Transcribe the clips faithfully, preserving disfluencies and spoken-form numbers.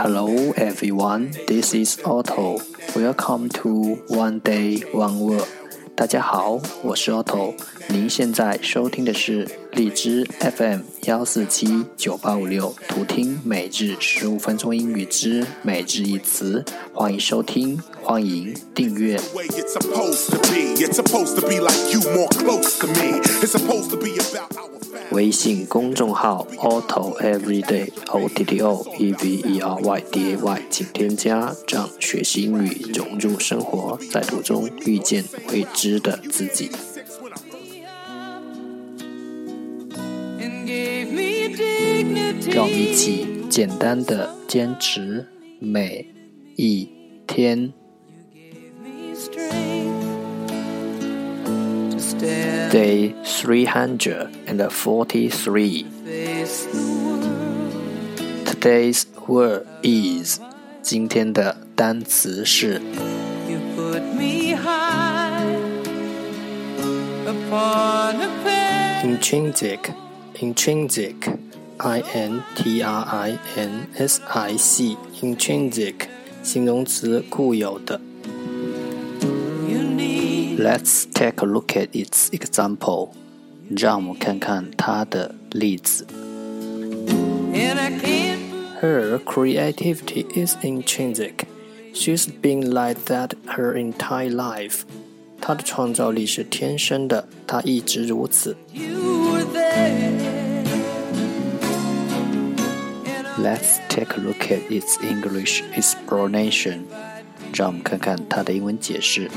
Hello everyone, this is Otto. Welcome to One Day One Word. 大家好，我是 Otto。您现在收听的是荔枝 F M 幺四七九八五六，图听每日十五分钟英语之每日一词。欢迎收听，欢迎订阅。微信公众号 OttoEveryday O T T O E V E R Y D A Y， 请添加，让学习英语融入生活，在途中遇见未知的自己。让我们一起简单的坚持每一天。Day three hundred forty-three. Today's word is 今天的单词是 You put me high upon a bed. Intrinsic, intrinsic, I N T R I N S I C, intrinsic, 形容词固有的。Let's take a look at its example. 让我们看看它的例子。 Her creativity is intrinsic. She's been like that her entire life. 她的创造力是天生的，她一直如此。Let's take a look at its English explanation. 让我们看看它的英文解释。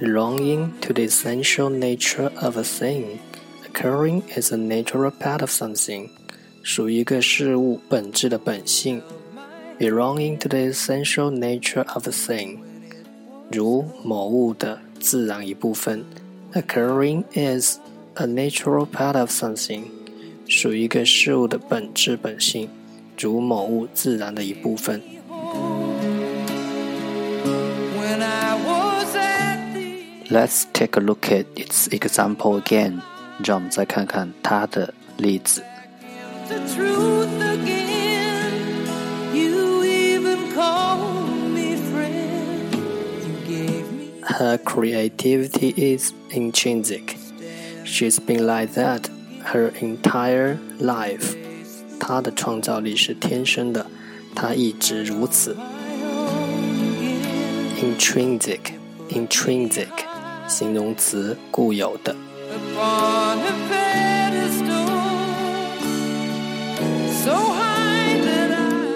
Belonging to the essential nature of a thing, occurring as a natural part of something. 属于一个事物本质的本性。Belonging to the essential nature of a thing. 如某物的自然一部分。Occurring as a natural part of something. 属于一个事物的本质本性，如某物自然的一部分。Let's take a look at its example again. 让我们再看看它的例子。Her creativity is intrinsic. She's been like that her entire life. 她的创造力是天生的，她一直如此。Intrinsic, intrinsic.形容词固有的。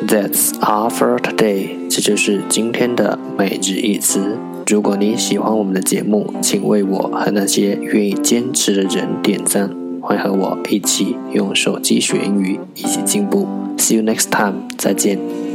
That's all for today. 这就是今天的每日一词。如果你喜欢我们的节目，请为我和那些愿意坚持的人点赞。欢迎和我一起用手机学英语，一起进步。See you next time. 再见。